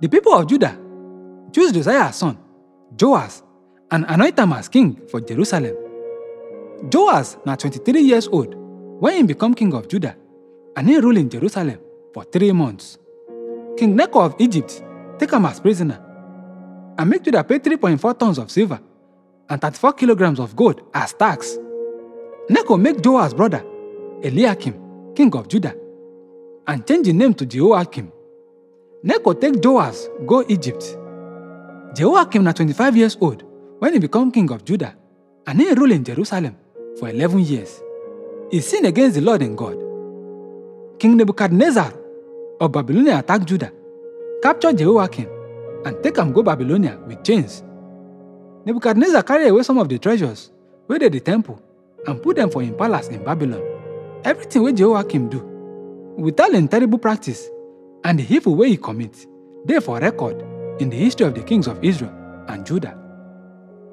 the people of Judah chose Josiah as son, Joas, and anoint him as king for Jerusalem. Joas was 23 years old when he became king of Judah, and he ruled in Jerusalem for 3 months. King Necho of Egypt took him as prisoner and made Judah pay 3.4 tons of silver and 34 kilograms of gold as tax. Necho made Joas' brother, Eliakim, king of Judah, and changed the name to Jehoiakim. Necho took Joas go Egypt. Jehoiakim was 25 years old when he became king of Judah, and he ruled in Jerusalem for 11 years. He sinned against the Lord and God. King Nebuchadnezzar of Babylonia attacked Judah, captured Jehoiakim, and took him go Babylonia with chains. Nebuchadnezzar carried away some of the treasures, raided the temple, and put them for his palace in Babylon. Everything which Jehoiakim do, with all in terrible practice, and the evil way he commits, they for record in the history of the kings of Israel and Judah.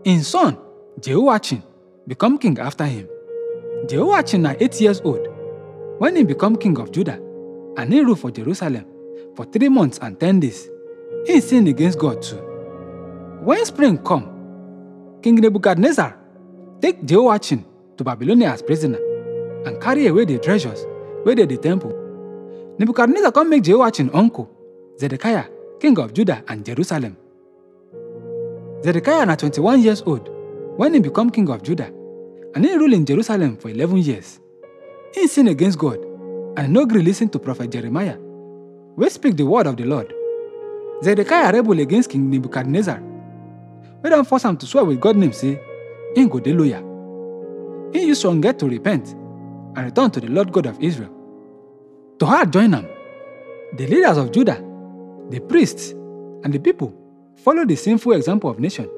His son, Jehoiachin, became king after him. Jehoiachin was 8 years old when he became king of Judah, and he ruled for Jerusalem for 3 months and 10 days. He sinned against God too. When spring came, King Nebuchadnezzar took Jehoiachin to Babylonia as prisoner and carried away the treasures where they the temple. Nebuchadnezzar come make Jehoiachin uncle, Zedekiah, king of Judah and Jerusalem. Zedekiah was 21 years old when he became king of Judah, and he ruled in Jerusalem for 11 years. He sinned against God and no greed listened to prophet Jeremiah, who speak the word of the Lord. Zedekiah rebelled against King Nebuchadnezzar. We don't force him to swear with God's name, say, "In God the lawyer." He used to get to repent and return to the Lord God of Israel. To her join him. The leaders of Judah, the priests, and the people follow the sinful example of nation,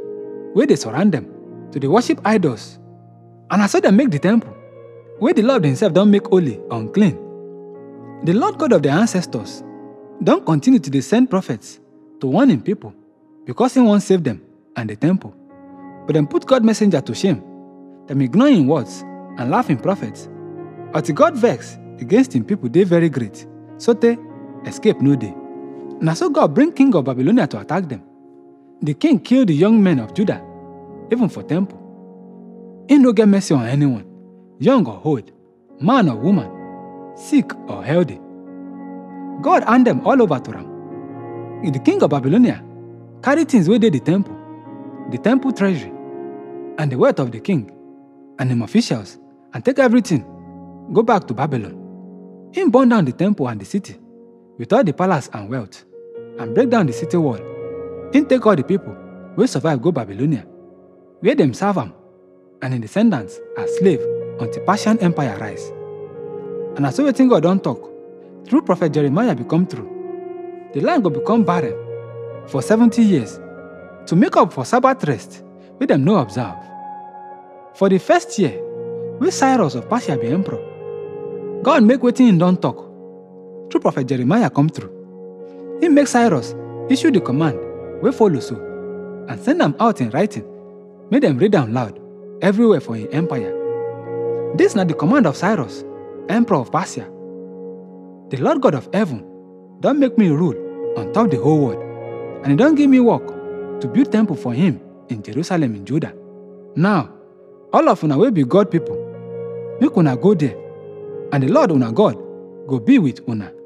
where they surround them to the worship idols. And I saw them make the temple, where the Lord himself don't make holy, unclean. The Lord God of their ancestors don't continue to send prophets to warn him people, because he won't save them and the temple. But then put God's messenger to shame, them ignoring words and laughing prophets, until God vex against him people they very great, so they escape no day. Now so God bring king of Babylonia to attack them. The king killed the young men of Judah, even for temple. He no get mercy on anyone, young or old, man or woman, sick or healthy. God hand them all over to him. The king of Babylonia carried things where they the temple treasury, and the wealth of the king, and him officials, and take everything, go back to Babylon. He burned down the temple and the city, with all the palace and wealth, and break down the city wall. He take all the people who survive go Babylonia, where them serve him, and his descendants as slaves until Persian Empire rise. And as everything God don't talk, through prophet Jeremiah become true. The land will become barren for 70 years to make up for Sabbath rest where them no observe. For the first year, when Cyrus of Persia be emperor, God make wetin he don talk through prophet Jeremiah come through. He make Cyrus issue the command wey follow so, and send them out in writing, make them read am loud everywhere for his empire. This na the command of Cyrus, emperor of Persia. The Lord God of heaven don make me rule on top the whole world, and he don give me work to build temple for him in Jerusalem in Judah. Now, all of una wey be God people, make una go there, and the Lord una God go be with una.